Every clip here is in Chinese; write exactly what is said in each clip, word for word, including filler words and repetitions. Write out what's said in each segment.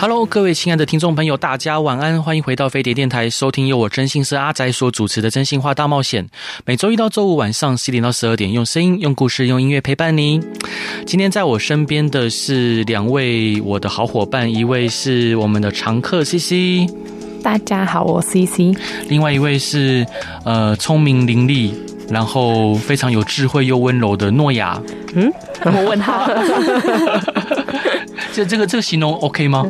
Hello， 各位亲爱的听众朋友，大家晚安，欢迎回到飞碟电台，收听由我征信社阿宅所主持的《征信话大冒险》，每周一到周五晚上十点到十二点，用声音、用故事、用音乐陪伴你。今天在我身边的是两位我的好伙伴，一位是我们的常客 C C， 大家好，我 C C， 另外一位是呃聪明伶俐，然后非常有智慧又温柔的诺亚。嗯，我问他。这这个这个形容 OK 吗？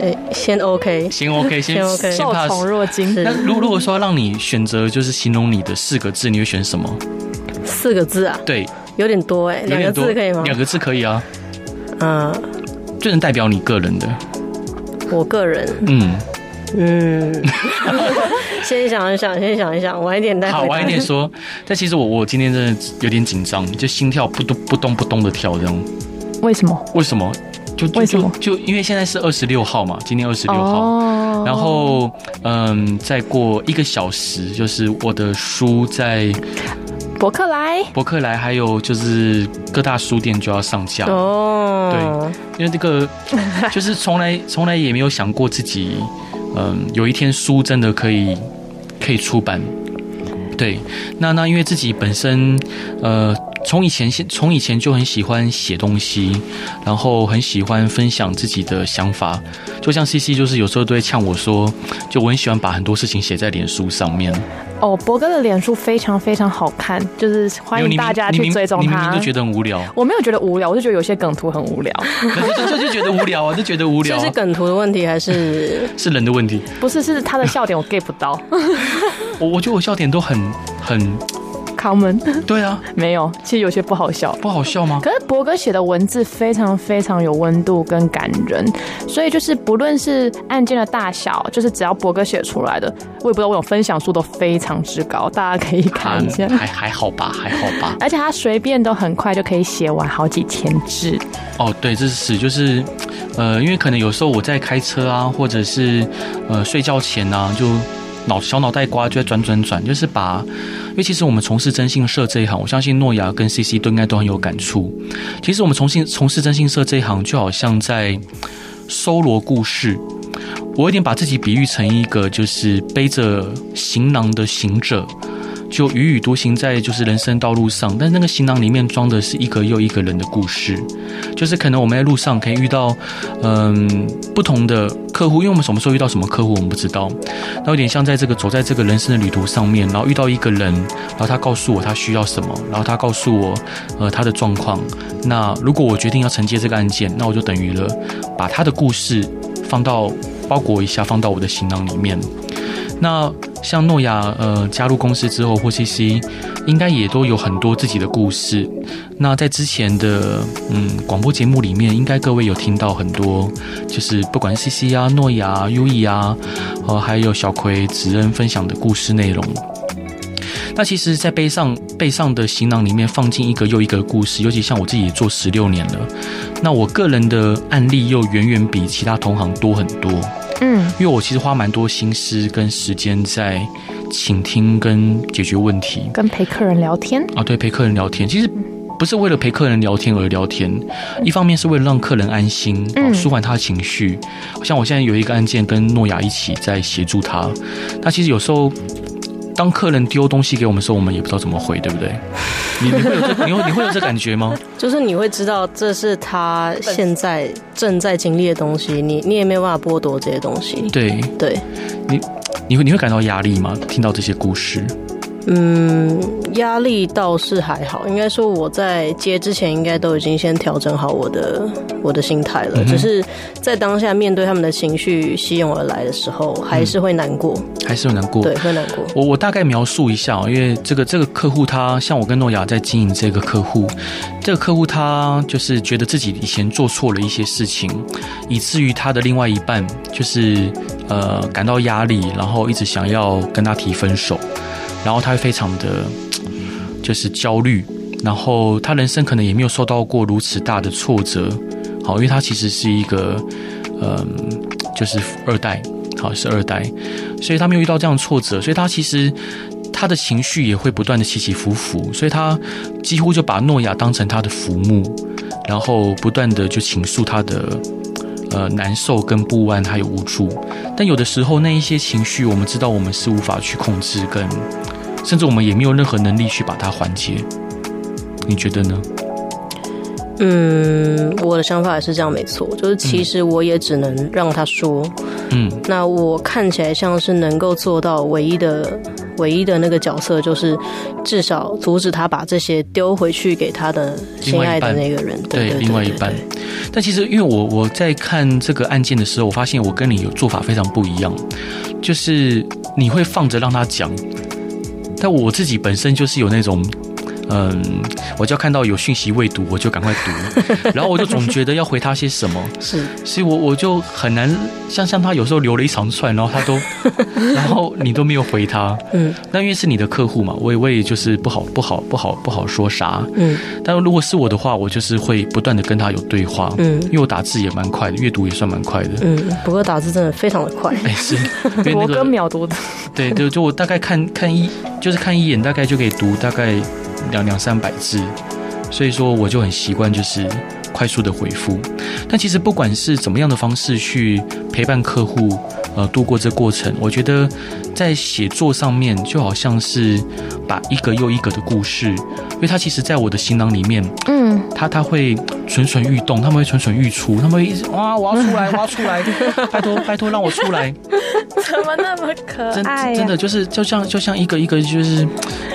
欸、先 OK， 先 OK， 先 OK， 先 pass。 受宠若惊。那如果说让你选择，就是形容你的四个字，你会选什么？四个字啊？对，有点多哎、欸，两个字可以吗？两个字可以啊。嗯、呃，最能代表你个人的。我个人，嗯嗯，先想一想，先想一想，晚一点再回答。好，晚一点说。但其实我我今天真的有点紧张，就心跳扑咚扑咚扑咚的跳这样。为什么？为什么？就就 就, 就因为现在是二十六号嘛，今天二十六号， oh. 然后嗯，再过一个小时，就是我的书在博客来，博客来还有就是各大书店就要上架哦。Oh. 对，因为这个就是从来从来也没有想过自己，嗯，有一天书真的可以可以出版。对，那那因为自己本身呃。从以前，从以前就很喜欢写东西，然后很喜欢分享自己的想法。就像 C C， 就是有时候都会呛我说，就我很喜欢把很多事情写在脸书上面。哦，博哥的脸书非常非常好看，就是欢迎大家去追踪他。你明 明, 你 明, 明明都觉得很无聊，我没有觉得无聊，我就觉得有些梗图很无聊。就就觉得无聊啊，就觉得无聊、啊。这是梗图的问题还是是人的问题？不是，是他的笑点我 get 不到。我我觉得我笑点都很很。对啊，没有，其实有些不好笑，不好笑吗？可是博哥写的文字非常非常有温度跟感人，所以就是不论是案件的大小，就是只要博哥写出来的，我也不知道我有分享数都非常之高，大家可以看一下。还还好吧，还好吧。而且他随便都很快就可以写完好几千字。哦，对，这是就是，呃，因为可能有时候我在开车啊，或者是呃睡觉前啊，就。脑小脑袋瓜就在转转转，就是把，因为其实我们从事征信社这一行，我相信诺亚跟 C C 都应该都很有感触。其实我们从事从事征信社这一行，就好像在搜罗故事。我有点把自己比喻成一个就是背着行囊的行者，就踽踽独行在就是人生道路上，但是那个行囊里面装的是一个又一个人的故事，就是可能我们在路上可以遇到，嗯，不同的客户，因为我们什么时候遇到什么客户我们不知道，那有点像在这个走在这个人生的旅途上面，然后遇到一个人，然后他告诉我他需要什么，然后他告诉我，呃，他的状况，那如果我决定要承接这个案件，那我就等于了把他的故事放到包裹一下，放到我的行囊里面。那像诺亚，呃，加入公司之后，或 C C， 应该也都有很多自己的故事。那在之前的嗯广播节目里面，应该各位有听到很多，就是不管 C C 啊、诺亚、啊、优异啊，呃，还有小葵、子恩分享的故事内容。那其实，在背上背上的行囊里面放进一个又一个的故事，尤其像我自己也做十六年了，那我个人的案例又远远比其他同行多很多。嗯，因为我其实花蛮多心思跟时间在倾听跟解决问题，跟陪客人聊天啊，对，陪客人聊天，其实不是为了陪客人聊天而聊天，一方面是为了让客人安心，哦、舒缓他的情绪。像我现在有一个案件跟诺亚一起在协助他，那其实有时候。当客人丢东西给我们的时候，我们也不知道怎么回，对不对？你你会有这你会你会有这感觉吗？就是你会知道这是他现在正在经历的东西，你你也没有办法剥夺这些东西。对对，你你会你会感到压力吗？听到这些故事？嗯，压力倒是还好，应该说我在接之前应该都已经先调整好我的我的心态了，嗯、只是在当下面对他们的情绪汹涌而来的时候，还是会难过，嗯、还是会难过，对，会难过。我我大概描述一下，因为这个这个客户他像我跟诺亚在经营这个客户，这个客户他就是觉得自己以前做错了一些事情，以至于他的另外一半就是呃感到压力，然后一直想要跟他提分手。然后他非常的就是焦虑，然后他人生可能也没有受到过如此大的挫折，好，因为他其实是一个嗯，就是二代，好，是二代，所以他没有遇到这样的挫折，所以他其实他的情绪也会不断的起起伏伏，所以他几乎就把诺亚当成他的浮木，然后不断的就倾诉他的呃难受跟不安还有无助。但有的时候那一些情绪我们知道我们是无法去控制，跟甚至我们也没有任何能力去把它缓解，你觉得呢？嗯，我的想法也是这样，没错，就是其实我也只能让他说，嗯，那我看起来像是能够做到唯一的唯一的那个角色，就是至少阻止他把这些丢回去给他的心爱的那个人，对，另外一半。但其实因为我我在看这个案件的时候，我发现我跟你有做法非常不一样，就是你会放着让他讲，但我自己本身就是有那种嗯，我就要看到有讯息未读我就赶快读然后我就总觉得要回他些什么，是，所以我我就很难像像他有时候留了一长串，然后他都然后你都没有回他，嗯，那因为是你的客户嘛，我也我也就是不好不好不好不好说啥，嗯，但如果是我的话，我就是会不断的跟他有对话，嗯，因为我打字也蛮快的，阅读也算蛮快的，嗯，不过打字真的非常的快，哎，是，因为那个秒读的，对对，就我大概看看一就是看一眼大概就可以读大概两两三百字，所以说我就很习惯就是快速的回复。但其实不管是怎么样的方式去陪伴客户呃度过这过程，我觉得在写作上面就好像是把一个又一个的故事，因为它其实在我的行囊里面，嗯，它它会蠢蠢欲动，他们会蠢蠢欲出，他们会一直哇我要出来我要出来，拜托拜托让我出来，怎么那么可爱、啊、真, 真的就是就像就像一个一个就是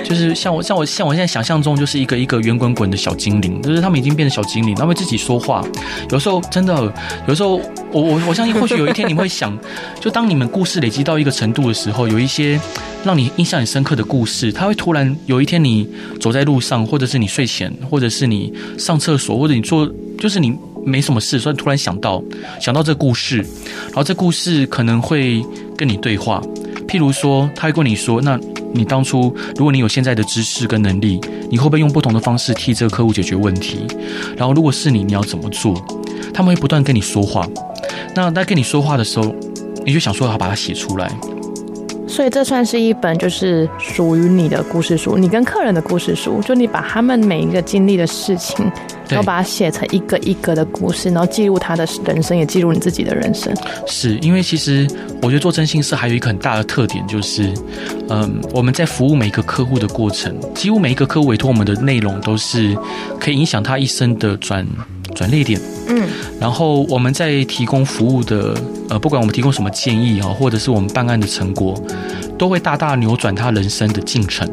就是像我像我像我现在想象中就是一个一个圆滚滚的小精灵，就是他们已经变成小精灵，他们自己说话，有时候真的有时候我我我相信或许有一天你们会想，就当你们故事累积到一个程度的时候，有一些让你印象很深刻的故事，它会突然有一天你走在路上，或者是你睡前，或者是你上厕所，或者你做就是你没什么事，所以突然想到想到这故事，然后这故事可能会跟你对话，譬如说他会跟你说，那你当初如果你有现在的知识跟能力，你会不会用不同的方式替这个客户解决问题，然后如果是你你要怎么做，他们会不断跟你说话，那在跟你说话的时候你就想说要把它写出来，所以这算是一本就是属于你的故事书，你跟客人的故事书，就你把他们每一个经历的事情，然后把它写成一个一个的故事，然后记录他的人生，也记录你自己的人生。是，因为其实我觉得做征信社还有一个很大的特点就是，嗯，我们在服务每一个客户的过程，几乎每一个客户委托我们的内容都是可以影响他一生的转。转捩点，嗯，然后我们在提供服务的，呃，不管我们提供什么建议啊，或者是我们办案的成果，都会大大扭转他人生的进程。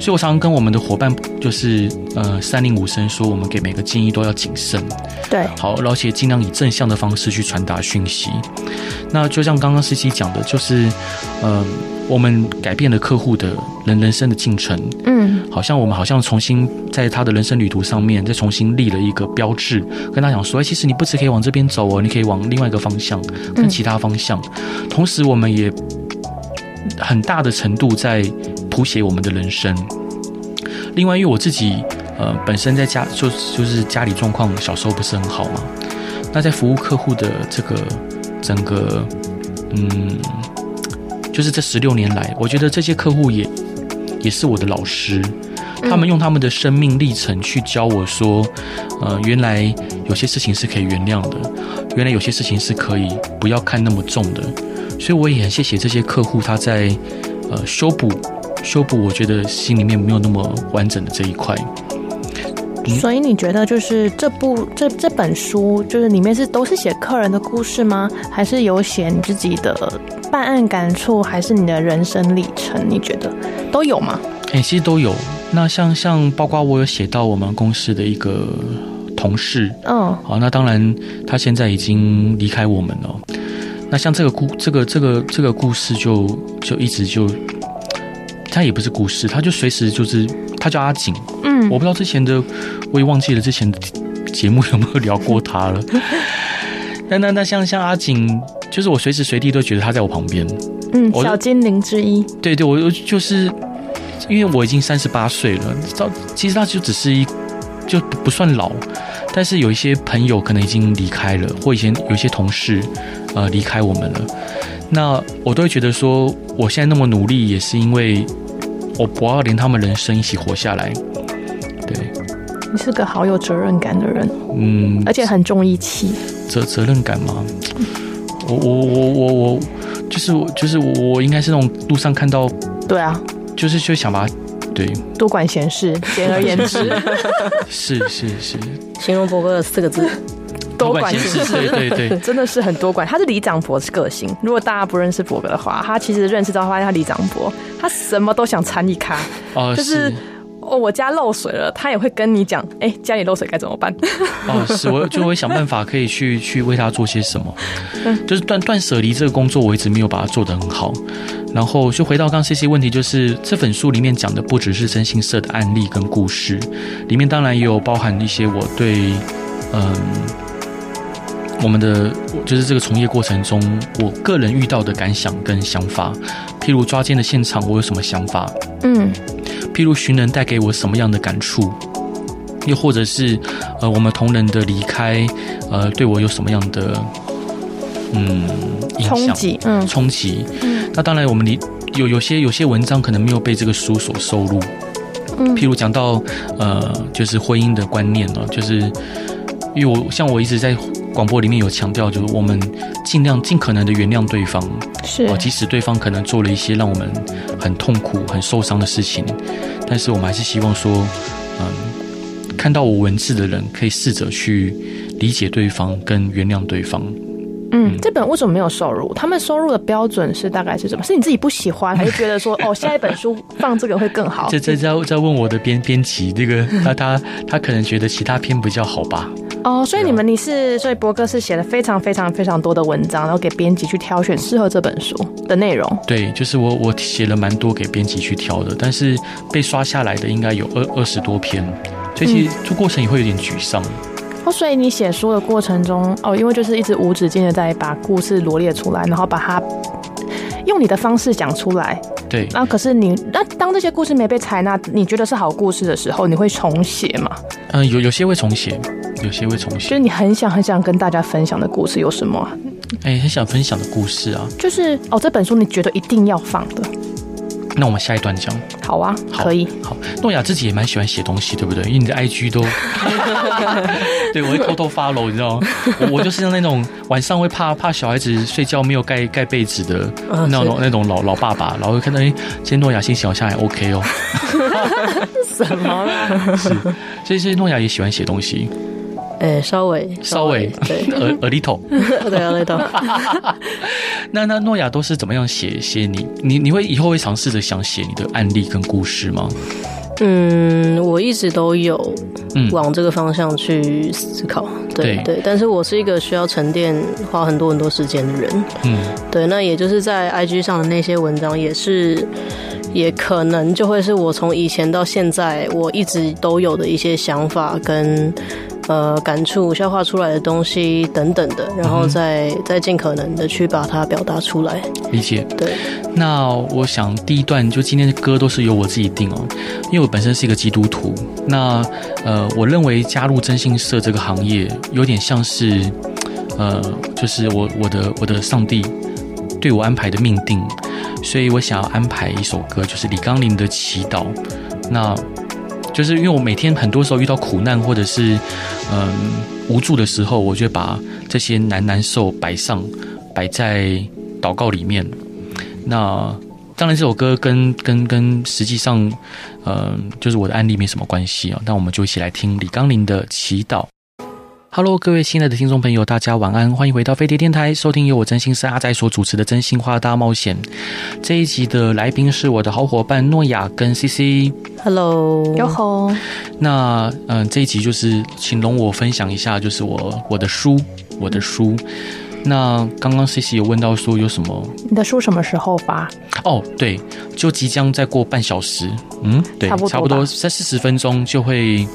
所以我常常跟我们的伙伴，就是呃三令五申说，我们给每个建议都要谨慎，对，好，而且尽量以正向的方式去传达讯息。那就像刚刚C C讲的，就是呃我们改变了客户的人人生的进程，嗯，好像我们好像重新在他的人生旅途上面再重新立了一个标志，跟他讲说，哎、欸，其实你不只可以往这边走哦，你可以往另外一个方向跟其他方向，嗯、同时我们也很大的程度在谱写我们的人生。另外，因为我自己呃本身在家就就是家里状况小时候不是很好嘛，那在服务客户的这个整个嗯，就是这十六年来，我觉得这些客户也也是我的老师，他们用他们的生命历程去教我说，呃，原来有些事情是可以原谅的，原来有些事情是可以不要看那么重的。所以我也很谢谢这些客户，他在呃修补修补，我觉得心里面没有那么完整的这一块。嗯、所以你觉得就是这部这这本书，就是里面是都是写客人的故事吗？还是有写你自己的办案感触，还是你的人生历程？你觉得都有吗？哎、欸，其实都有。那像像包括我有写到我们公司的一个同事，嗯，好，那当然他现在已经离开我们了。那像这个故这个这个这个故事就就一直就，他也不是故事，他就随时就是他叫阿景，嗯，我不知道之前的我也忘记了之前的节目有没有聊过他了。那那那像像阿景，就是我随时随地都觉得他在我旁边，嗯，小精灵之一。对对，我就是因为我已经三十八岁了，其实他就只是一就不算老，但是有一些朋友可能已经离开了，或以前有一些同事呃离开我们了，那我都会觉得说我现在那么努力也是因为我不要连他们人生一起活下来。对，你是个好有责任感的人，嗯，而且很重义气。责责任感吗？我我我我我就是就是我应该是那种路上看到，对啊，就是就想把它，对，多管闲事，简而言之，是是是，形容博哥的四个字。多管闲事，对对对，真的是很多管。他是李长博的个性，如果大家不认识博哥的话，他其实认识到他叫李长博，他什么都想掺一咖、哦，就是哦，我家漏水了，他也会跟你讲，哎、欸，家里漏水该怎么办？哦，是，我就会想办法可以去去为他做些什么。就是断断舍离这个工作，我一直没有把它做得很好。然后就回到刚 C C 问题，就是这本书里面讲的不只是真心社的案例跟故事，里面当然也有包含一些我对嗯。我们的就是这个从业过程中我个人遇到的感想跟想法，譬如抓奸的现场我有什么想法，嗯，譬如寻人带给我什么样的感触，又或者是呃我们同仁的离开呃对我有什么样的嗯影响冲击嗯冲击嗯那当然我们有有些有些文章可能没有被这个书所收录，嗯，譬如讲到呃就是婚姻的观念了，就是因为我像我一直在广播里面有强调，就是我们尽量尽可能的原谅对方，是、呃、即使对方可能做了一些让我们很痛苦很受伤的事情，但是我们还是希望说嗯、呃，看到我文字的人可以试着去理解对方跟原谅对方。 嗯, 嗯，这本为什么没有收入？他们收入的标准是大概是什么？是你自己不喜欢，还是觉得说哦，下一本书放这个会更好？这这在在问我的编编辑，这个他他他可能觉得其他篇比较好吧。哦，所以你们你是所以博哥是写了非常非常非常多的文章，然后给编辑去挑选适合这本书的内容。对，就是我我写了蛮多给编辑去挑的，但是被刷下来的应该有二二十多篇，所以其实这过程也会有点沮丧。嗯哦、所以你写书的过程中，哦，因为就是一直无止境的在把故事罗列出来，然后把它用你的方式讲出来。对。啊，可是你那当这些故事没被采纳，你觉得是好故事的时候，你会重写吗？嗯、呃，有有些会重写，有些会重写。就是你很想很想跟大家分享的故事有什么、啊？哎、欸，很想分享的故事啊，就是哦，这本书你觉得一定要放的。那我们下一段讲。好啊，好可以。好，诺亚自己也蛮喜欢写东西，对不对？因为你的 I G 都对我会偷偷 follow， 你知道吗？我就是那种晚上会怕怕小孩子睡觉没有盖盖被子的那种、啊、那种老老爸爸，然后看到哎，今天诺亚心情好像还 OK 哦。什么啦？是，所以是诺亚也喜欢写东西。哎，稍微稍微对 a, a little 对 a little 那那诺亚都是怎么样写写你你你会以后会尝试着想写你的案例跟故事吗？嗯，我一直都有往这个方向去思考，嗯、对 对, 对，但是我是一个需要沉淀花很多很多时间的人，嗯，对，那也就是在 I G 上的那些文章也是。也可能就会是我从以前到现在我一直都有的一些想法跟呃感触消化出来的东西等等的，然后再、嗯、再尽可能的去把它表达出来。理解。对。那我想第一段就今天的歌都是由我自己定哦，因为我本身是一个基督徒。那呃，我认为加入真信社这个行业有点像是呃，就是我我的我的上帝对我安排的命定。所以我想要安排一首歌，就是李刚林的《祈祷》。那就是因为我每天很多时候遇到苦难或者是嗯无助的时候，我就会把这些难难受摆上摆在祷告里面。那当然这首歌跟跟跟实际上嗯就是我的案例没什么关系啊，那我们就一起来听李刚林的《祈祷》。Hello， 各位亲爱的听众朋友，大家晚安，欢迎回到飞碟电台，收听由我真心社阿仔所主持的真心话大冒险。这一集的来宾是我的好伙伴诺亚跟 C C。Hello， 哟吼。那嗯，这一集就是请容我分享一下，就是我我的书，我的书。那刚刚 C C 有问到说有什么？你的书什么时候发？哦，对，就即将再过半小时，嗯，对，差不多，差不多在四十分钟就会。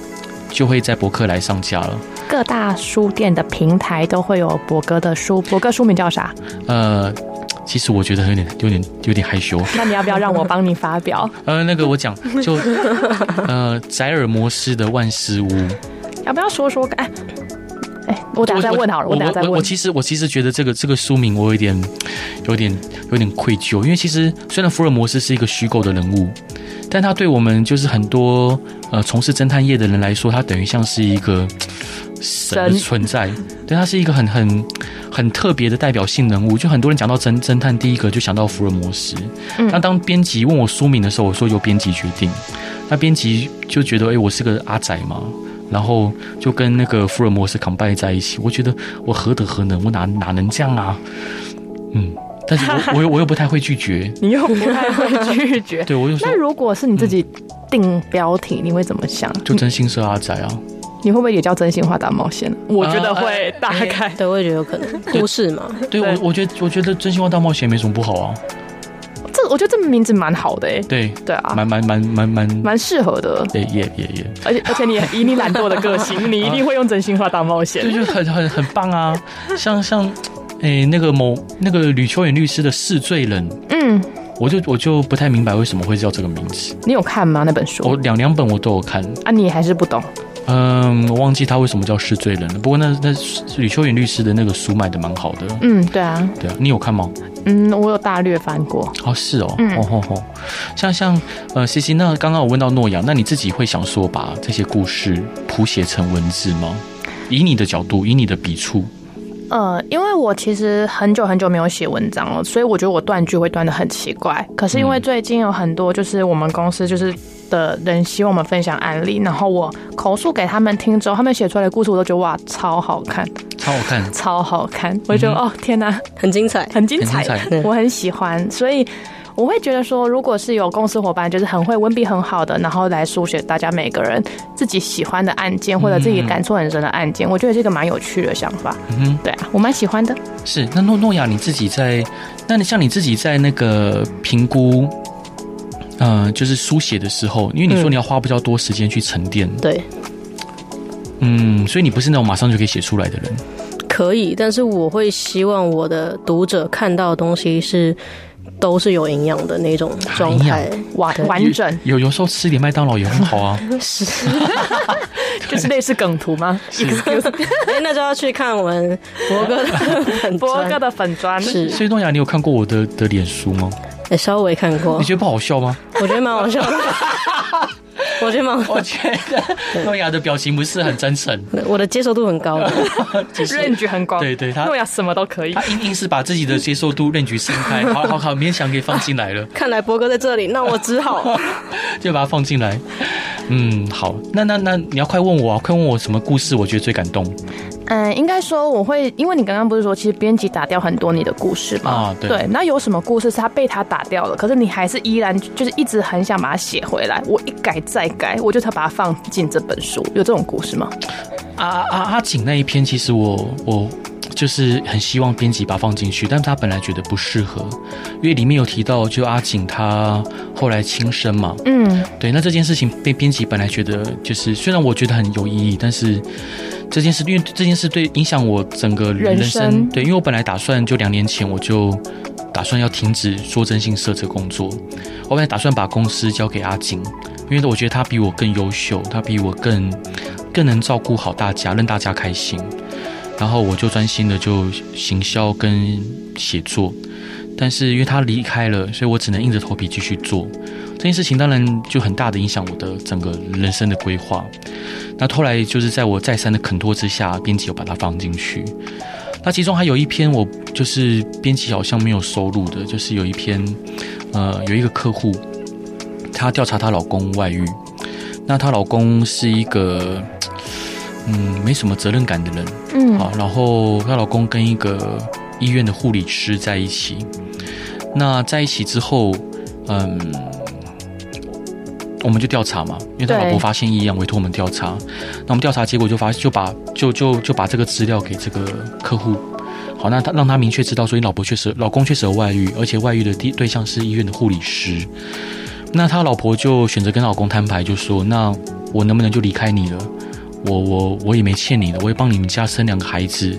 就会在博客来上架了。各大书店的平台都会有博哥的书，博哥书名叫啥？呃，其实我觉得有点有点有点害羞。那你要不要让我帮你发表？呃，那个我讲就呃宅尔摩斯的万事屋，要不要说说看？哎，我等下再问好了。我等下再问。我其实我其实觉得这个这个书名我有点有点有点愧疚，因为其实虽然福尔摩斯是一个虚构的人物，但他对我们就是很多呃从事侦探业的人来说，他等于像是一个神的存在。对，他是一个很很很特别的代表性人物。就很多人讲到侦侦探，第一个就想到福尔摩斯。嗯、那当编辑问我书名的时候，我说由编辑决定。那编辑就觉得，哎、欸，我是个阿宅嘛。然后就跟那个福尔摩斯 combine 在一起，我觉得我何德何能，我哪哪能这样啊？嗯，但是我我又我又不太会拒绝，你又不太会拒绝，对我又说。那如果是你自己定标题，嗯、你会怎么想？就真心社阿宅啊。你会不会也叫真心话大冒险？我觉得会，大概、啊、对，我也觉得有可能。故事嘛，对，对我我觉得我觉得真心话大冒险没什么不好啊。这我觉得这名字蛮好的哎、欸，对对啊，蛮蛮蛮蛮蛮蛮适合的，对，也也也，而且而且你以你懒惰的个性，你一定会用真心话大冒险，对，就很很很棒啊！像像诶、欸、那个某那个吕秋远律师的《是罪人》，嗯，我就我就不太明白为什么会叫这个名字。你有看吗？那本书？我两两本我都有看啊，你还是不懂。嗯，我忘记他为什么叫是罪人了。不过那那吕秋远律师的那个书卖的蛮好的。嗯，对啊，对啊，你有看吗？嗯，我有大略翻过。哦，是哦，嗯，哦哦哦，像像呃，C C，那刚刚我问到诺阳，那你自己会想说把这些故事谱写成文字吗？以你的角度，以你的笔触。呃，因为我其实很久很久没有写文章了，所以我觉得我断句会断得很奇怪。可是因为最近有很多就是我们公司就是的人希望我们分享案例，然后我口述给他们听之后，他们写出来的故事我都觉得哇，超好看，超好看，超好看！我就觉得、嗯、哦，天哪，很精彩，很精彩，很精彩，我很喜欢，所以。我会觉得说，如果是有公司伙伴，就是很会文笔很好的，然后来书写大家每个人自己喜欢的案件，或者自己感触很深的案件，嗯、我觉得这个蛮有趣的想法。嗯，对啊，我蛮喜欢的。是，那诺诺亚你自己在，那你像你自己在那个评估，呃，就是书写的时候，因为你说你要花比较多时间去沉淀，嗯、对，嗯，所以你不是那种马上就可以写出来的人。可以，但是我会希望我的读者看到的东西是。都是有营养的那种状态、啊，完完整。有有时候吃点麦当劳也很好啊，是，就是类似梗图吗？哎，那就要去看我们博哥的博哥的粉砖。是，所以诺亚，你有看过我的的脸书吗？也稍微看过。你觉得不好笑吗？我觉得蛮好笑的。我觉得蛮，我觉得诺亚的表情不是很真诚，我的接受度很高的，range 很高，对对，他诺亚什么都可以，他硬硬是把自己的接受度 range 伸开，好好好，勉强可以放进来了。看来博哥在这里，那我只好就把它放进来。嗯，好，那那那你要快问我啊，快问我什么故事我觉得最感动。嗯，应该说我会，因为你刚刚不是说，其实编辑打掉很多你的故事嘛？啊，对。对，那有什么故事是他被他打掉了，可是你还是依然就是一直很想把它写回来？我一改再改，我就才把它放进这本书。有这种故事吗？啊啊！阿景那一篇，其实我我就是很希望编辑把它放进去，但他本来觉得不适合，因为里面有提到，就阿景他后来轻生嘛。嗯，对。那这件事情被编辑本来觉得就是，虽然我觉得很有意义，但是。这件事，因为这件事对影响我整个人 生, 人生，对，因为我本来打算就两年前我就打算要停止说真心社这工作，我本来打算把公司交给阿金，因为我觉得他比我更优秀，他比我更更能照顾好大家，让大家开心，然后我就专心的就行销跟写作，但是因为他离开了，所以我只能硬着头皮继续做。这件事情当然就很大的影响我的整个人生的规划。那后来就是在我再三的肯托之下，编辑有把它放进去。那其中还有一篇我就是编辑好像没有收录的，就是有一篇，呃，有一个客户，她调查她老公外遇。那她老公是一个，嗯，没什么责任感的人，嗯，好，然后她老公跟一个医院的护理师在一起。那在一起之后，嗯。我们就调查嘛，因为他老婆发现异样，委托我们调查。那我们调查结果就发，就把就就就把这个资料给这个客户。好，那他让他明确知道说，你老婆确实，老公确实有外遇，而且外遇的对象是医院的护理师。那他老婆就选择跟老公摊牌，就说：“那我能不能就离开你了？我我我也没欠你的，我也帮你们家生两个孩子，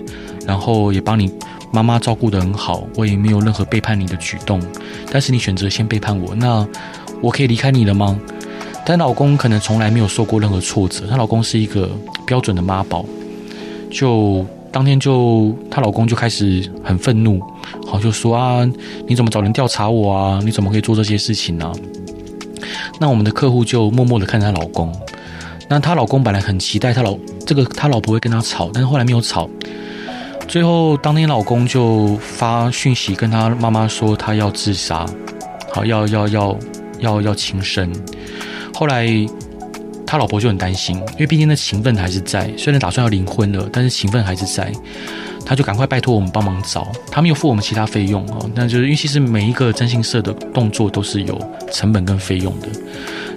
然后也帮你妈妈照顾得很好，我也没有任何背叛你的举动，但是你选择先背叛我，那我可以离开你了吗？但老公可能从来没有受过任何挫折，她老公是一个标准的妈宝，就当天就她老公就开始很愤怒，好就说啊，你怎么找人调查我啊？你怎么可以做这些事情啊？那我们的客户就默默的看着她老公，那她老公本来很期待她老这个她老婆会跟她吵，但是后来没有吵。最后当天老公就发讯息跟她妈妈说他要自杀，好要要要要要轻生。后来他老婆就很担心，因为毕竟那情分还是在，虽然打算要离婚了，但是情分还是在，他就赶快拜托我们帮忙找，他没有付我们其他费用哦，那就是因为其实每一个征信社的动作都是有成本跟费用的，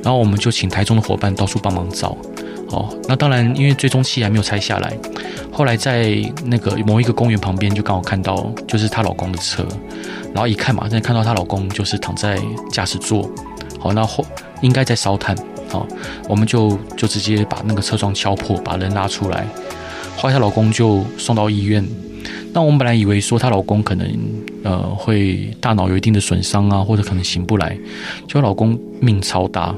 然后我们就请台中的伙伴到处帮忙找哦，那当然因为追踪器还没有拆下来，后来在那个某一个公园旁边就刚好看到就是她老公的车，然后一看嘛，看到她老公就是躺在驾驶座，好，那后应该在烧炭。好，我们就就直接把那个车窗敲破，把人拉出来。后来她老公就送到医院。那我们本来以为说她老公可能呃会大脑有一定的损伤啊，或者可能醒不来。就老公命超大，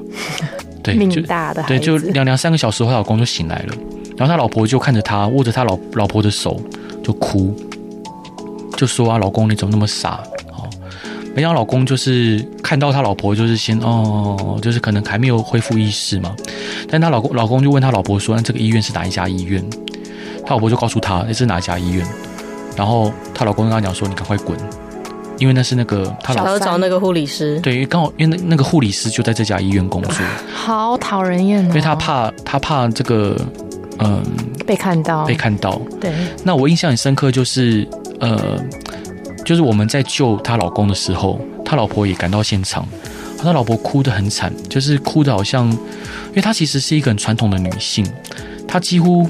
对，命大的孩子，对，就两两三个小时后，她老公就醒来了。然后她老婆就看着他，握着她老老婆的手就哭，就说啊，老公你怎么那么傻？没想到老公就是看到他老婆就是先哦，就是可能还没有恢复意识嘛，但他老公老公就问他老婆说，那这个医院是哪一家医院？他老婆就告诉他，这是哪一家医院？然后他老公跟他讲说，你赶快滚，因为那是那个他老公找那个护理师，对，刚好因为那个护理师就在这家医院工作，好讨人厌哦，因为他怕他怕这个嗯被看到被看到，对。那我印象很深刻就是呃。就是我们在救她老公的时候，她老婆也赶到现场，她老婆哭得很惨，就是哭得好像，因为她其实是一个很传统的女性，她几乎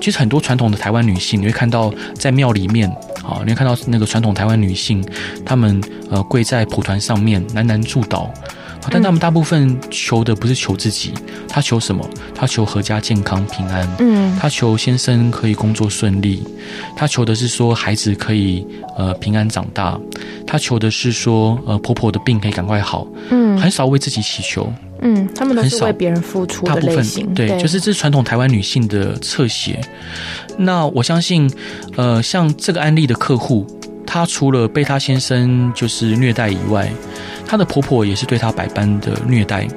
其实很多传统的台湾女性，你会看到在庙里面啊，你会看到那个传统台湾女性，她们呃跪在蒲团上面喃喃祝祷，但她们大部分求的不是求自己，她求什么？她求阖家健康平安，嗯，她求先生可以工作顺利，她求的是说孩子可以呃平安长大，她求的是说呃婆婆的病可以赶快好，嗯，很少为自己祈求，嗯，她们都是为别人付出的类型，大部分 对, 对，就是这是传统台湾女性的侧写。那我相信，呃，像这个案例的客户，她除了被她先生就是虐待以外，她的婆婆也是对她百般的虐待，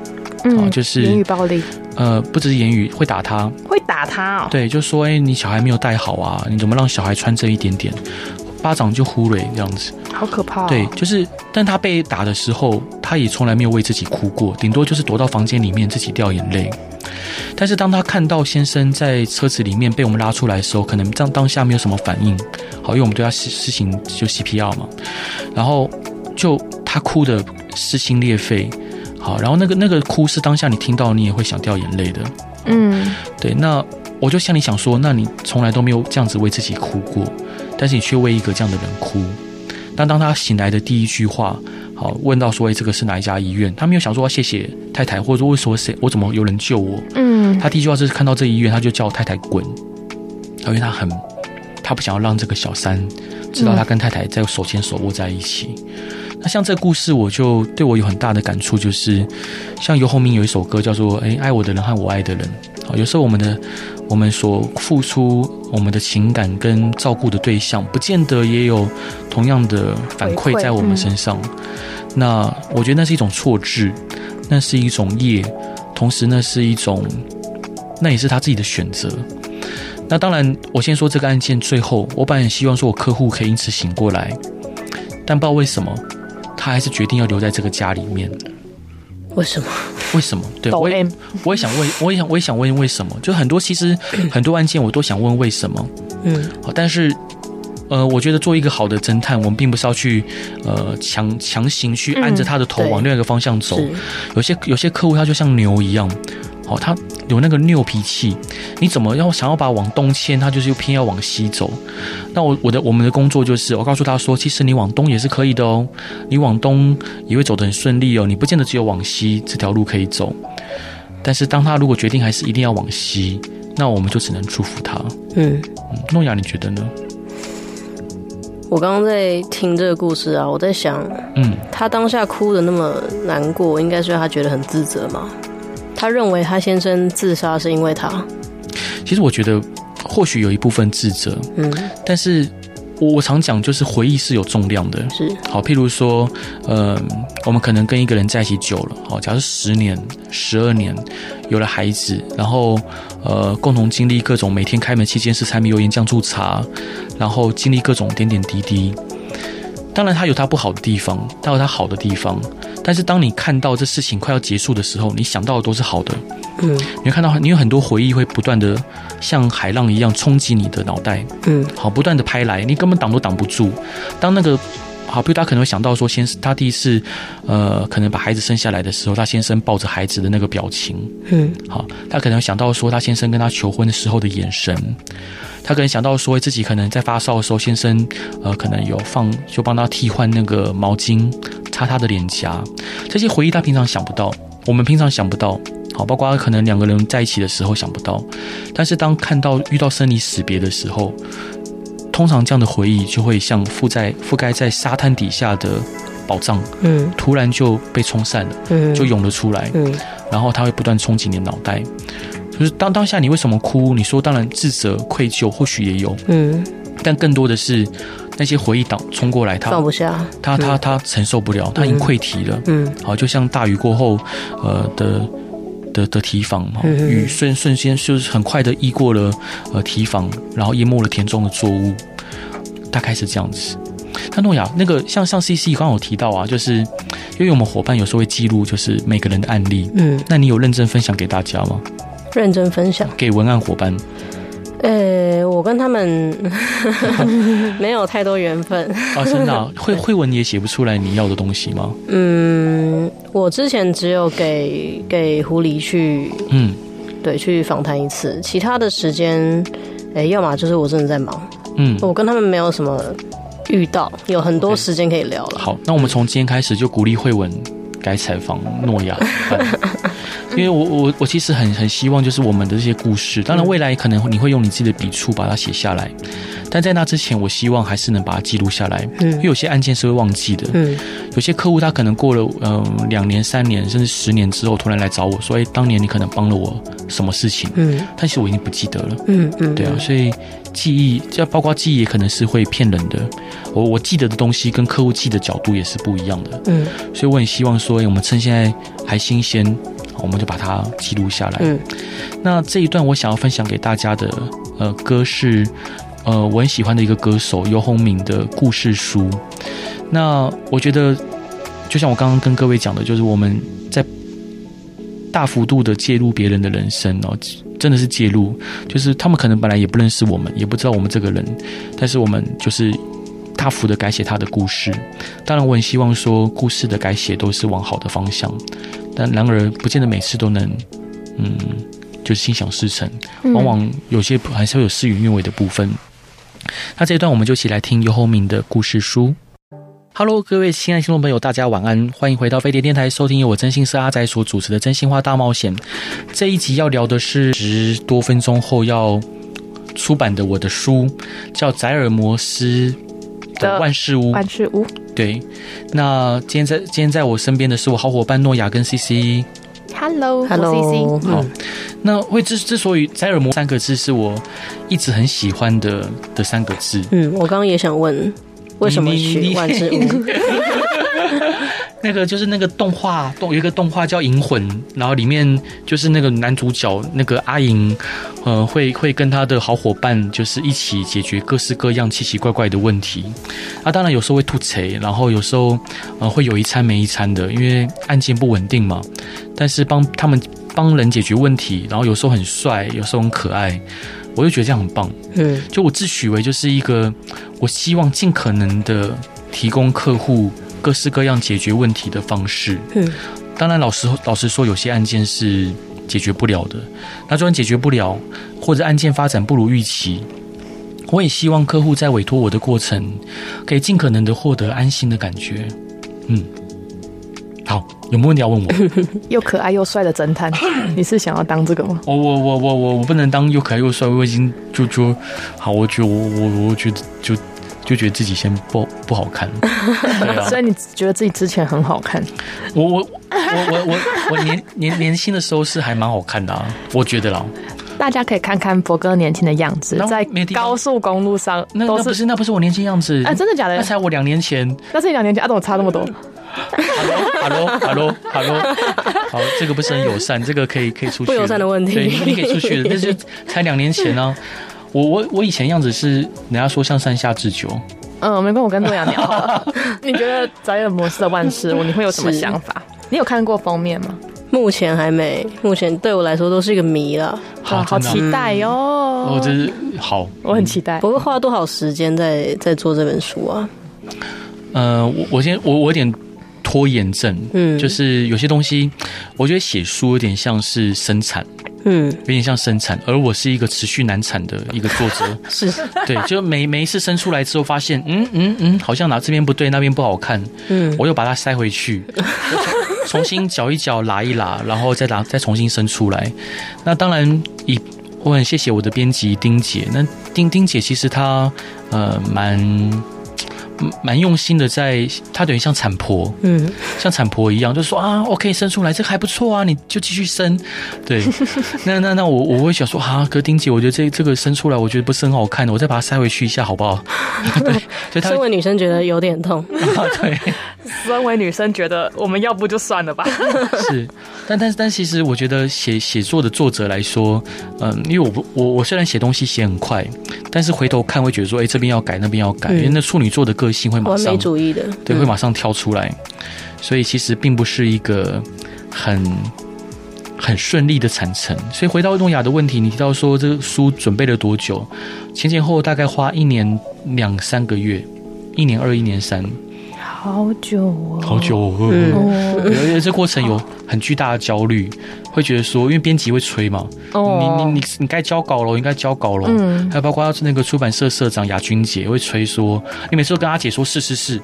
嗯，啊、就是言语暴力，呃，不只是言语，会打她，会打她哦，对，就说哎、欸，你小孩没有带好啊，你怎么让小孩穿这一点点，巴掌就呼了这样子，好可怕、哦。对，就是，但她被打的时候，她也从来没有为自己哭过，顶多就是躲到房间里面自己掉眼泪。但是当她看到先生在车子里面被我们拉出来的时候，可能当当下没有什么反应，好，因为我们对她施行就 C P R 嘛，然后就她哭的。撕心裂肺，好，然后那个那个哭是当下你听到你也会想掉眼泪的，嗯，对。那我就像你想说，那你从来都没有这样子为自己哭过，但是你却为一个这样的人哭。那当他醒来的第一句话，好，问到说，哎，这个是哪一家医院？他没有想说谢谢太太，或者说说谁，我怎么有人救我？嗯，他第一句话是看到这医院，他就叫太太滚，因为他很他不想要让这个小三知道他跟太太在手牵手握在一起。嗯，那像这故事，我就对我有很大的感触，就是像游鸿明有一首歌叫做《哎，爱我的人和我爱的人》。有时候我们的我们所付出我们的情感跟照顾的对象，不见得也有同样的反馈在我们身上。嗯，那我觉得那是一种错置，那是一种业，同时那是一种，那也是他自己的选择。那当然，我先说这个案件最后，我本来也希望说我客户可以因此醒过来，但不知道为什么。他还是决定要留在这个家里面，为什么？为什么？对，我也我也想问，我也想我也想问为什么？就很多其实很多案件我都想问为什么，嗯，但是呃，我觉得做一个好的侦探，我们并不是要去呃强强行去按着他的头往另一个方向走。嗯，有些有些客户他就像牛一样，哦，他有那个拗脾气，你怎么要想要把往东牵，他就是又偏要往西走。那我我的我们的工作就是，我告诉他说，其实你往东也是可以的哦，你往东也会走得很顺利哦，你不见得只有往西这条路可以走。但是当他如果决定还是一定要往西，那我们就只能祝福他。嗯，嗯，诺亚，你觉得呢？我刚刚在听这个故事啊，我在想，嗯，他当下哭的那么难过，应该是他觉得很自责嘛。他认为他先生自杀是因为他。其实我觉得或许有一部分自责，嗯，但是我常讲就是回忆是有重量的，是好，譬如说，呃，我们可能跟一个人在一起久了，好，假设十年、十二年，有了孩子，然后呃，共同经历各种每天开门七件事、柴米油盐酱醋茶，然后经历各种点点滴滴。当然，他有他不好的地方，他有他好的地方。但是当你看到这事情快要结束的时候，你想到的都是好的，嗯，你会看到你有很多回忆会不断的像海浪一样冲击你的脑袋，嗯，好，不断的拍来，你根本挡都挡不住。当那个好，比如他可能会想到说，先他第一次，呃，可能把孩子生下来的时候，他先生抱着孩子的那个表情，嗯，好，他可能想到说，他先生跟他求婚的时候的眼神，他可能想到说，自己可能在发烧的时候，先生，呃，可能有放就帮他替换那个毛巾，擦他的脸颊，这些回忆他平常想不到，我们平常想不到，好，包括可能两个人在一起的时候想不到，但是当看到遇到生离死别的时候。通常这样的回忆就会像覆在覆盖在沙滩底下的宝藏，嗯，突然就被冲散了，嗯，就涌了出来，嗯，然后它会不断冲击你的脑袋。就是当当下你为什么哭？你说当然自责、愧疚，或许也有，嗯，但更多的是那些回忆挡冲过来，他放不下，他他他承受不了，他已经溃堤了，嗯，好，就像大雨过后，呃的。的的堤防，雨瞬瞬间就是很快的溢过了呃堤防，然后淹没了田中的作物，大概是这样子。但诺亚那个像像 C C 刚刚有提到啊，就是因为我们伙伴有时候会记录就是每个人的案例，嗯，那你有认真分享给大家吗？认真分享给文案伙伴。呃、欸，我跟他们没有太多缘分啊，真的、啊、会会文也写不出来你要的东西吗？嗯，我之前只有给给狐狸去，嗯，对，去访谈一次，其他的时间，哎、欸，要么就是我真的在忙，嗯，我跟他们没有什么遇到，有很多时间可以聊了。Okay. 好，那我们从今天开始就鼓励慧文。该采访诺亚，因为我我我其实很很希望，就是我们的这些故事，当然未来可能你会用你自己的笔触把它写下来，但在那之前，我希望还是能把它记录下来，因为有些案件是会忘记的，有些客户他可能过了嗯、呃、两年、三年甚至十年之后，突然来找我说，哎，当年你可能帮了我什么事情，嗯，但其实我已经不记得了，嗯嗯，对啊，所以。记忆，就包括记忆也可能是会骗人的。我我记得的东西跟客户记的角度也是不一样的。嗯，所以我很希望说，我们趁现在还新鲜，我们就把它记录下来。嗯，那这一段我想要分享给大家的，呃，歌是，呃，我很喜欢的一个歌手游鸿明的故事书。那我觉得，就像我刚刚跟各位讲的，就是我们在大幅度的介入别人的人生哦。真的是介入，就是他们可能本来也不认识我们，也不知道我们这个人，但是我们就是大幅的改写他的故事。当然，我很希望说故事的改写都是往好的方向，但然而不见得每次都能，嗯，就是心想事成，往往有些还是会有事与愿违的部分。嗯、那这一段我们就一起来听游鸿明的故事书。Hello， 各位亲爱的听众朋友，大家晚安，欢迎回到飞碟电台，收听由我真心是阿宅所主持的《真心话大冒险》。这一集要聊的是十多分钟后要出版的我的书，叫《宅尔摩斯的万事屋》。万事屋。对，那今天在今天在我身边的是我好伙伴诺亚跟 C C。Hello， Hello， C C。好，嗯、那为之之所以宅尔摩三个字是我一直很喜欢的的三个字。嗯，我刚刚也想问。为什么取万事屋？那个就是那个动画，有一个动画叫《银魂》，然后里面就是那个男主角那个阿银，呃，会会跟他的好伙伴就是一起解决各式各样奇奇怪怪的问题。啊，当然有时候会吐槽，然后有时候呃会有一餐没一餐的，因为案件不稳定嘛。但是帮他们帮人解决问题，然后有时候很帅，有时候很可爱。我就觉得这样很棒，嗯，就我自诩为就是一个，我希望尽可能的提供客户各式各样解决问题的方式，嗯，当然老实老实说，有些案件是解决不了的，那就算解决不了，或者案件发展不如预期，我也希望客户在委托我的过程，可以尽可能的获得安心的感觉，嗯。好，有没有问题要问我？又可爱又帅的侦探，你是想要当这个吗？我我我我我我不能当又可爱又帅，我已经就就好，我觉得我我我觉得就就觉得自己先不不好看。对啊，所以你觉得自己之前很好看？我我我我我年年年轻的时候是还蛮好看的啊，我觉得啦。大家可以看看博哥年轻的样子，在高速公路上都是 那, 那不是那不是我年轻样子？哎、啊，真的假的？那才我两年前，那是你两年前啊？怎么差那么多？Hello，Hello，Hello，Hello， 好，这个不是很友善，这个可以可以出去不友善的问题，对，你可以出去的，但是才两年前啊，我我我以前样子是人家说像山下智久，嗯，没关系，我跟诺亚聊好了。你觉得宅尔摩斯的万事屋，你会有什么想法？你有看过封面吗？目前还没，目前对我来说都是一个谜了。好，好期待哟、哦嗯！我真是好，我很期待。不过花多少时间在在做这本书啊？呃，我我先我我有点。拖延症，嗯，就是有些东西，我觉得写书有点像是生产，嗯，有点像生产，而我是一个持续难产的一个作者，是，对，就每每一次生出来之后，发现，嗯嗯嗯，好像哪这边不对，那边不好看，嗯，我又把它塞回去，我重新搅一搅，拉一拉，然后再拉，再重新生出来。那当然，以我很谢谢我的编辑丁姐，那丁丁姐其实她呃蛮。蛮用心的在，在他等于像产婆，嗯，像产婆一样，就说啊 ，OK， 生出来这个还不错啊，你就继续生。对，那那那我我会想说啊，可丁姐，我觉得这这个生出来，我觉得不是很好看的，我再把它塞回去一下，好不好？对，所以身为女生觉得有点痛，啊、对，身为女生觉得我们要不就算了吧。是，但但但其实我觉得写写作的作者来说，嗯，因为我不我我虽然写东西写很快，但是回头看会觉得说，哎、欸，这边要改，那边要改、嗯，因为那处女座的个性会马上完美主义的，对，会马上跳出来，嗯、所以其实并不是一个很很顺利的产程。所以回到诺亚的问题，你提到说这个书准备了多久？前前后后大概花一年两三个月，一年二一年三，好久哦，好久哦。嗯，而且这过程有很巨大的焦虑，会觉得说，因为编辑会催嘛，哦、你你你你该交稿了，应该交稿了。嗯，还有包括那个出版社社长雅君姐会催说，你每次都跟阿姐说是是是，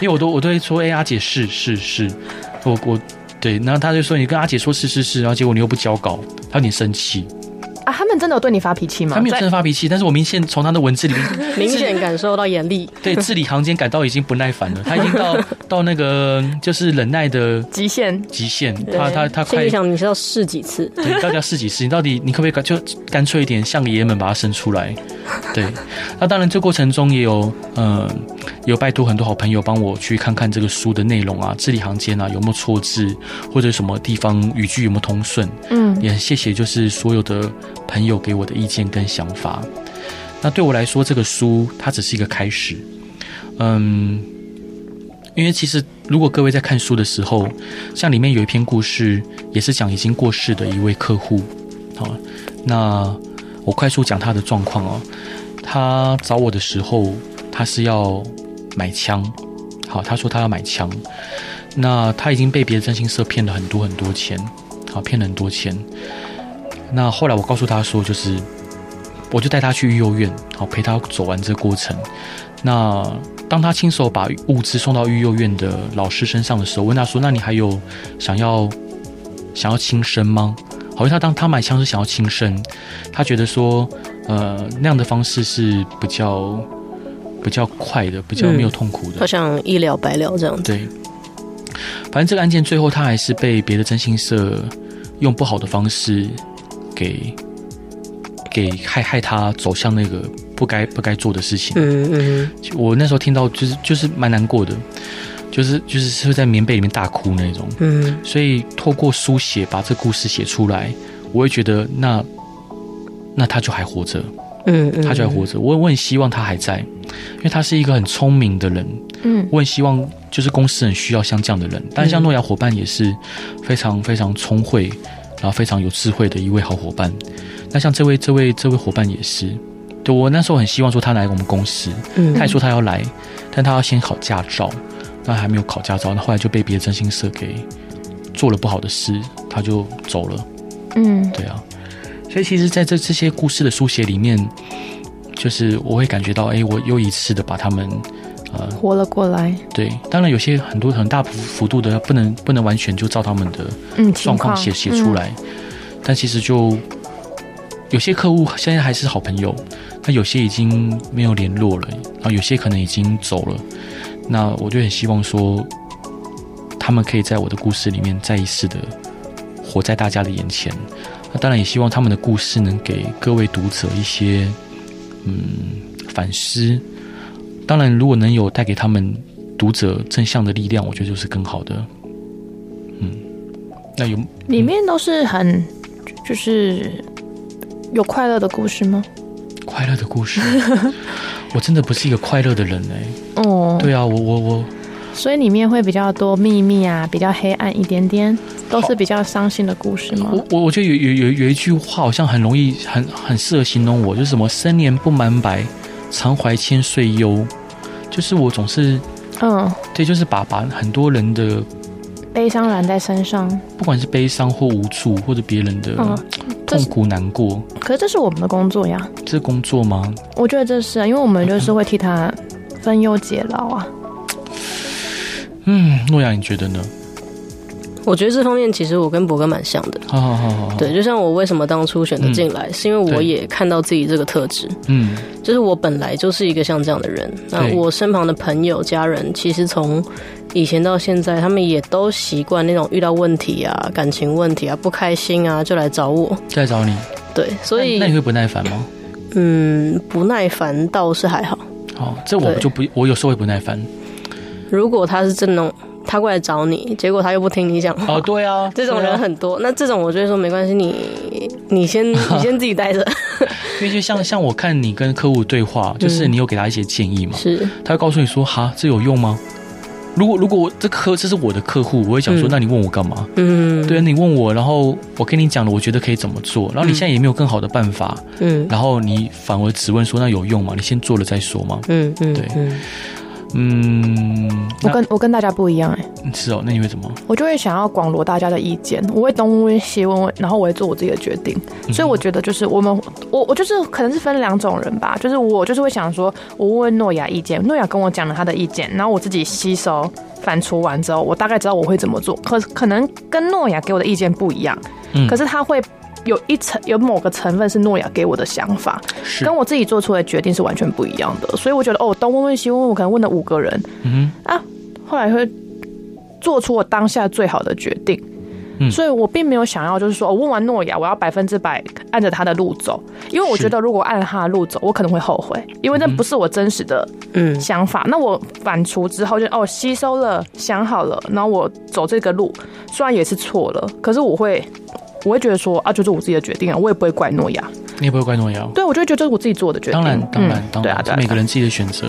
因为我都我都会说，哎、欸，阿姐是是是，我我对，然后他就说你跟阿姐说是是是，然后结果你又不交稿，他有点生气。啊，他们真的有对你发脾气吗？他没有真的发脾气，但是我明显从他的文字里面明显感受到严厉，对，字里行间感到已经不耐烦了，他已经到到那个就是忍耐的极限，极限。他他他快心里想你是要试几次？对，到底要试几次？你到底你可不可以就干脆一点，像个爷们把它生出来？对，那当然这过程中也有嗯、呃，有拜托很多好朋友帮我去看看这个书的内容啊，字里行间啊有没有错字，或者什么地方语句有没有通顺？嗯，也很谢谢就是所有的朋友给我的意见跟想法。那对我来说这个书它只是一个开始，嗯，因为其实如果各位在看书的时候，像里面有一篇故事也是讲已经过世的一位客户，好，那我快速讲他的状况哦。他找我的时候他是要买枪，好，他说他要买枪，那他已经被别的征信社骗了很多很多钱，好，骗了很多钱。那后来我告诉他说，就是我就带他去育幼院，好，陪他走完这个过程。那当他亲手把物资送到育幼院的老师身上的时候，问他说：“那你还有想要想要轻生吗？”好，因为他当他买枪是想要轻生，他觉得说，呃，那样的方式是比较比较快的，比较没有痛苦的。嗯、他想一了百了这样子。对，反正这个案件最后他还是被别的征信社用不好的方式。给给害害他走向那个不该不该做的事情。嗯嗯，我那时候听到就是就是蛮难过的，就是就是是在棉被里面大哭那种。嗯，所以透过书写把这故事写出来，我会觉得那那他就还活着。嗯，他就还活着。我我很希望他还在，因为他是一个很聪明的人。嗯，我很希望就是公司很需要像这样的人，但像诺亚伙伴也是非常非常聪慧。然后非常有智慧的一位好伙伴，那像这位、这位、这位伙伴也是，对，我那时候很希望说他来我们公司，嗯、他也说他要来，但他要先考驾照，那还没有考驾照，那后来就被别的征信社给做了不好的事，他就走了。嗯，对啊，所以其实在这这些故事的书写里面，就是我会感觉到，哎，我又一次的把他们。活了过来，对，当然有些很多很大幅度的不能不能完全就照他们的状况写写出来、嗯嗯，但其实就有些客户现在还是好朋友，那有些已经没有联络了，然后有些可能已经走了。那我就很希望说，他们可以在我的故事里面再一次的活在大家的眼前。那当然也希望他们的故事能给各位读者一些嗯反思。当然，如果能有带给他们读者正向的力量，我觉得就是更好的。嗯，那有、嗯、里面都是很就是有快乐的故事吗？快乐的故事，我真的不是一个快乐的人哎、欸。哦，对啊，我我我，所以里面会比较多秘密啊，比较黑暗一点点，都是比较伤心的故事吗？我我我觉得有有有有一句话好像很容易很很适合形容我，就是什么生年不满百，常怀千岁忧，就是我总是。嗯，对，就是把把很多人的悲伤揽在身上，不管是悲伤或无助，或者别人的痛苦难过、嗯。可是这是我们的工作呀，这是工作吗？我觉得这是啊，因为我们就是会替他分忧解劳啊。嗯，诺亚，你觉得呢？我觉得这方面其实我跟博哥蛮像的。好好好好，对，就像我为什么当初选择进来、嗯，是因为我也看到自己这个特质。嗯，就是我本来就是一个像这样的人。那我身旁的朋友、家人，其实从以前到现在，他们也都习惯那种遇到问题啊、感情问题啊、不开心啊，就来找我，就来找你。对，所以那你会不耐烦吗？嗯，不耐烦倒是还好。好，这我就不，我有时候会不耐烦。如果他是真的。他过来找你，结果他又不听你讲话。哦，对啊，这种人很多。啊、那这种我就会说没关系，你你先你先自己待着。因为就像像我看你跟客户对话，就是你有给他一些建议嘛，嗯、是他会告诉你说哈，这有用吗？如果如果这客这是我的客户，我会想说、嗯，那你问我干嘛？嗯，对，你问我，然后我跟你讲了，我觉得可以怎么做，然后你现在也没有更好的办法，嗯，然后你反而只问说那有用吗？你先做了再说嘛。嗯嗯，对。嗯嗯，我跟我跟大家不一样哎、欸，是哦，那你会怎么？我就会想要广罗大家的意见，我会东问西问，然后我会做我自己的决定。嗯、所以我觉得就是我们，我我就是可能是分两种人吧，就是我就是会想说，我问诺亚意见，诺亚跟我讲了他的意见，然后我自己吸收反刍完之后，我大概知道我会怎么做。可可能跟诺亚给我的意见不一样，嗯、可是他会。有一层有某个成分是诺亚给我的想法，跟我自己做出来的决定是完全不一样的，所以我觉得哦，东问问西问，我可能问了五个人，嗯啊，后来会做出我当下最好的决定，嗯、所以我并没有想要就是说，我、哦、问完诺亚，我要百分之百按着他的路走，因为我觉得如果按着他的路走，我可能会后悔，因为那不是我真实的想法。嗯、那我反刍之后就哦，吸收了，想好了，然后我走这个路，虽然也是错了，可是我会。我会觉得说啊，就是我自己的决定啊，我也不会怪诺亚，你也不会怪诺亚，对，我就会觉得这是我自己做的决定。当然，当然，嗯、当然，对啊，对啊，每个人自己的选择，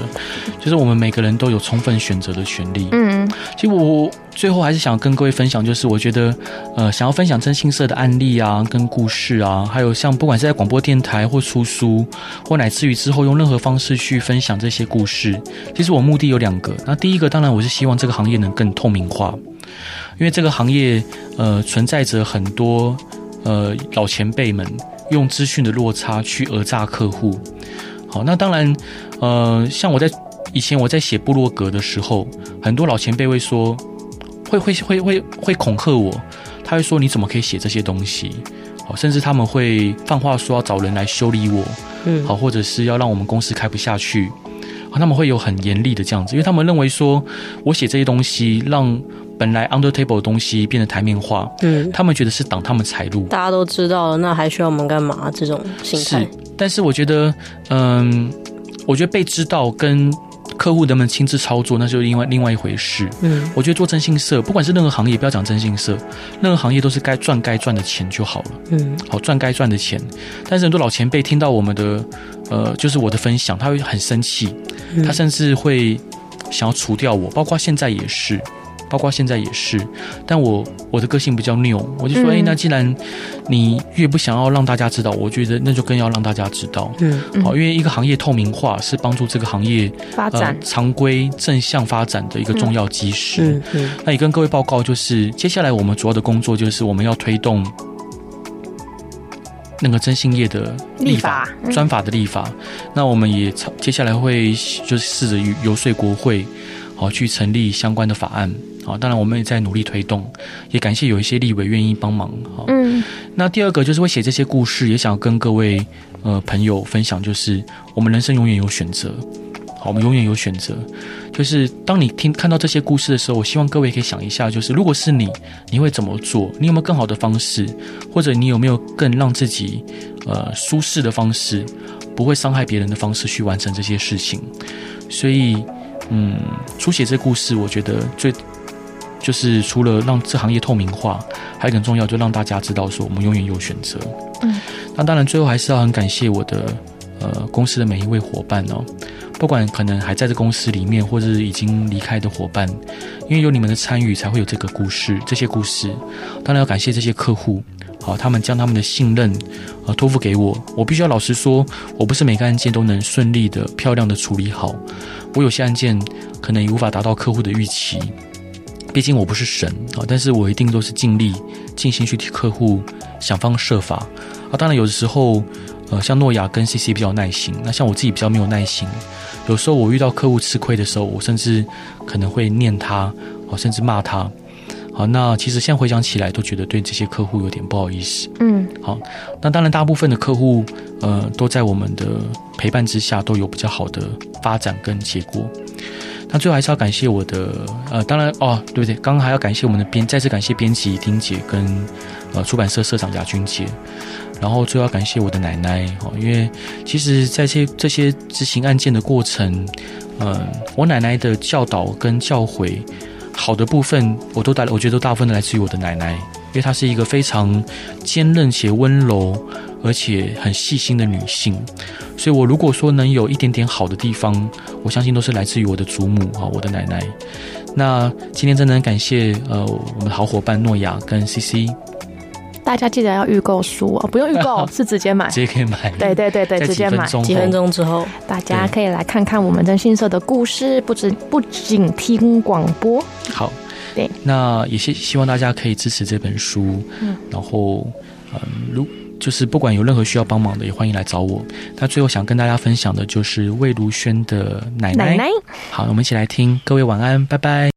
就是我们每个人都有充分选择的权利。嗯，其实我最后还是想跟各位分享，就是我觉得，呃，想要分享真心社的案例啊，跟故事啊，还有像不管是在广播电台或出书，或乃至于之后用任何方式去分享这些故事，其实我目的有两个。那第一个，当然我是希望这个行业能更透明化。因为这个行业，呃，存在着很多呃老前辈们用资讯的落差去讹诈客户。好，那当然，呃，像我在以前我在写部落格的时候，很多老前辈会说，会会会会会恐吓我，他会说你怎么可以写这些东西？好，甚至他们会放话说要找人来修理我，嗯，好，或者是要让我们公司开不下去。他们会有很严厉的这样子，因为他们认为说我写这些东西让本来 under table 的东西变得台面化，嗯，他们觉得是挡他们财路。大家都知道了，那还需要我们干嘛？这种心态。是，但是我觉得，嗯，我觉得被知道跟客户能不能亲自操作，那就是另外另外一回事。嗯，我觉得做征信社，不管是任何行业，不要讲征信社，任何行业都是该赚该赚的钱就好了。嗯，好，赚该赚的钱。但是很多老前辈听到我们的，呃，就是我的分享，他会很生气，他甚至会想要除掉我，包括现在也是。包括现在也是，但我我的个性比较拗，我就说，哎、嗯欸，那既然你越不想要让大家知道，我觉得那就更要让大家知道。嗯，好、嗯，因为一个行业透明化是帮助这个行业发展、呃、常规正向发展的一个重要基石。嗯嗯嗯、那也跟各位报告，就是接下来我们主要的工作就是我们要推动那个征信业的立法、专法的立法。那我们也接下来会就是试着游说国会，好去成立相关的法案。好，当然我们也在努力推动，也感谢有一些立委愿意帮忙。好，嗯，那第二个就是会写这些故事，也想跟各位呃朋友分享，就是我们人生永远有选择。好，我们永远有选择，就是当你听看到这些故事的时候，我希望各位可以想一下，就是如果是你，你会怎么做？你有没有更好的方式，或者你有没有更让自己呃舒适的方式，不会伤害别人的方式去完成这些事情？所以，嗯，书写这故事，我觉得最就是除了让这行业透明化，还很重要，就让大家知道说我们永远有选择。嗯，那当然最后还是要很感谢我的呃公司的每一位伙伴哦。不管可能还在这公司里面，或者已经离开的伙伴，因为有你们的参与，才会有这个故事，这些故事。当然要感谢这些客户，好，他们将他们的信任啊托付给我。我必须要老实说，我不是每个案件都能顺利的、漂亮的处理好。我有些案件可能也无法达到客户的预期，毕竟我不是神啊，但是我一定都是尽力、尽心去替客户想方设法啊。当然有的时候。呃，像诺亚跟 C C 比较有耐心，那像我自己比较没有耐心。有时候我遇到客户吃亏的时候，我甚至可能会念他，好，甚至骂他。好，那其实现在回想起来，都觉得对这些客户有点不好意思。嗯，好，那当然大部分的客户，呃，都在我们的陪伴之下，都有比较好的发展跟结果。那最后还是要感谢我的，呃，当然哦，对不对？刚刚还要感谢我们的编，再次感谢编辑丁姐跟呃出版社社长雅君姐。然后最后要感谢我的奶奶，因为其实在这这些执行案件的过程，呃，我奶奶的教导跟教诲，好的部分我都大，我觉得大部分都来自于我的奶奶，因为她是一个非常坚韧且温柔，而且很细心的女性。所以我如果说能有一点点好的地方，我相信都是来自于我的祖母啊，我的奶奶。那今天真的很感谢呃我们的好伙伴诺亚跟 C C。大家记得要预购书哦，不用预购，是直接买，直接可以买。对对对对，直接买。几分钟之后，大家可以来看看我们征信社的故事，不只不仅听广播。好，对，那也希望大家可以支持这本书，嗯、然后嗯，如就是不管有任何需要帮忙的，也欢迎来找我。那最后想跟大家分享的就是魏如萱的奶奶。奶奶，好，我们一起来听。各位晚安，拜拜。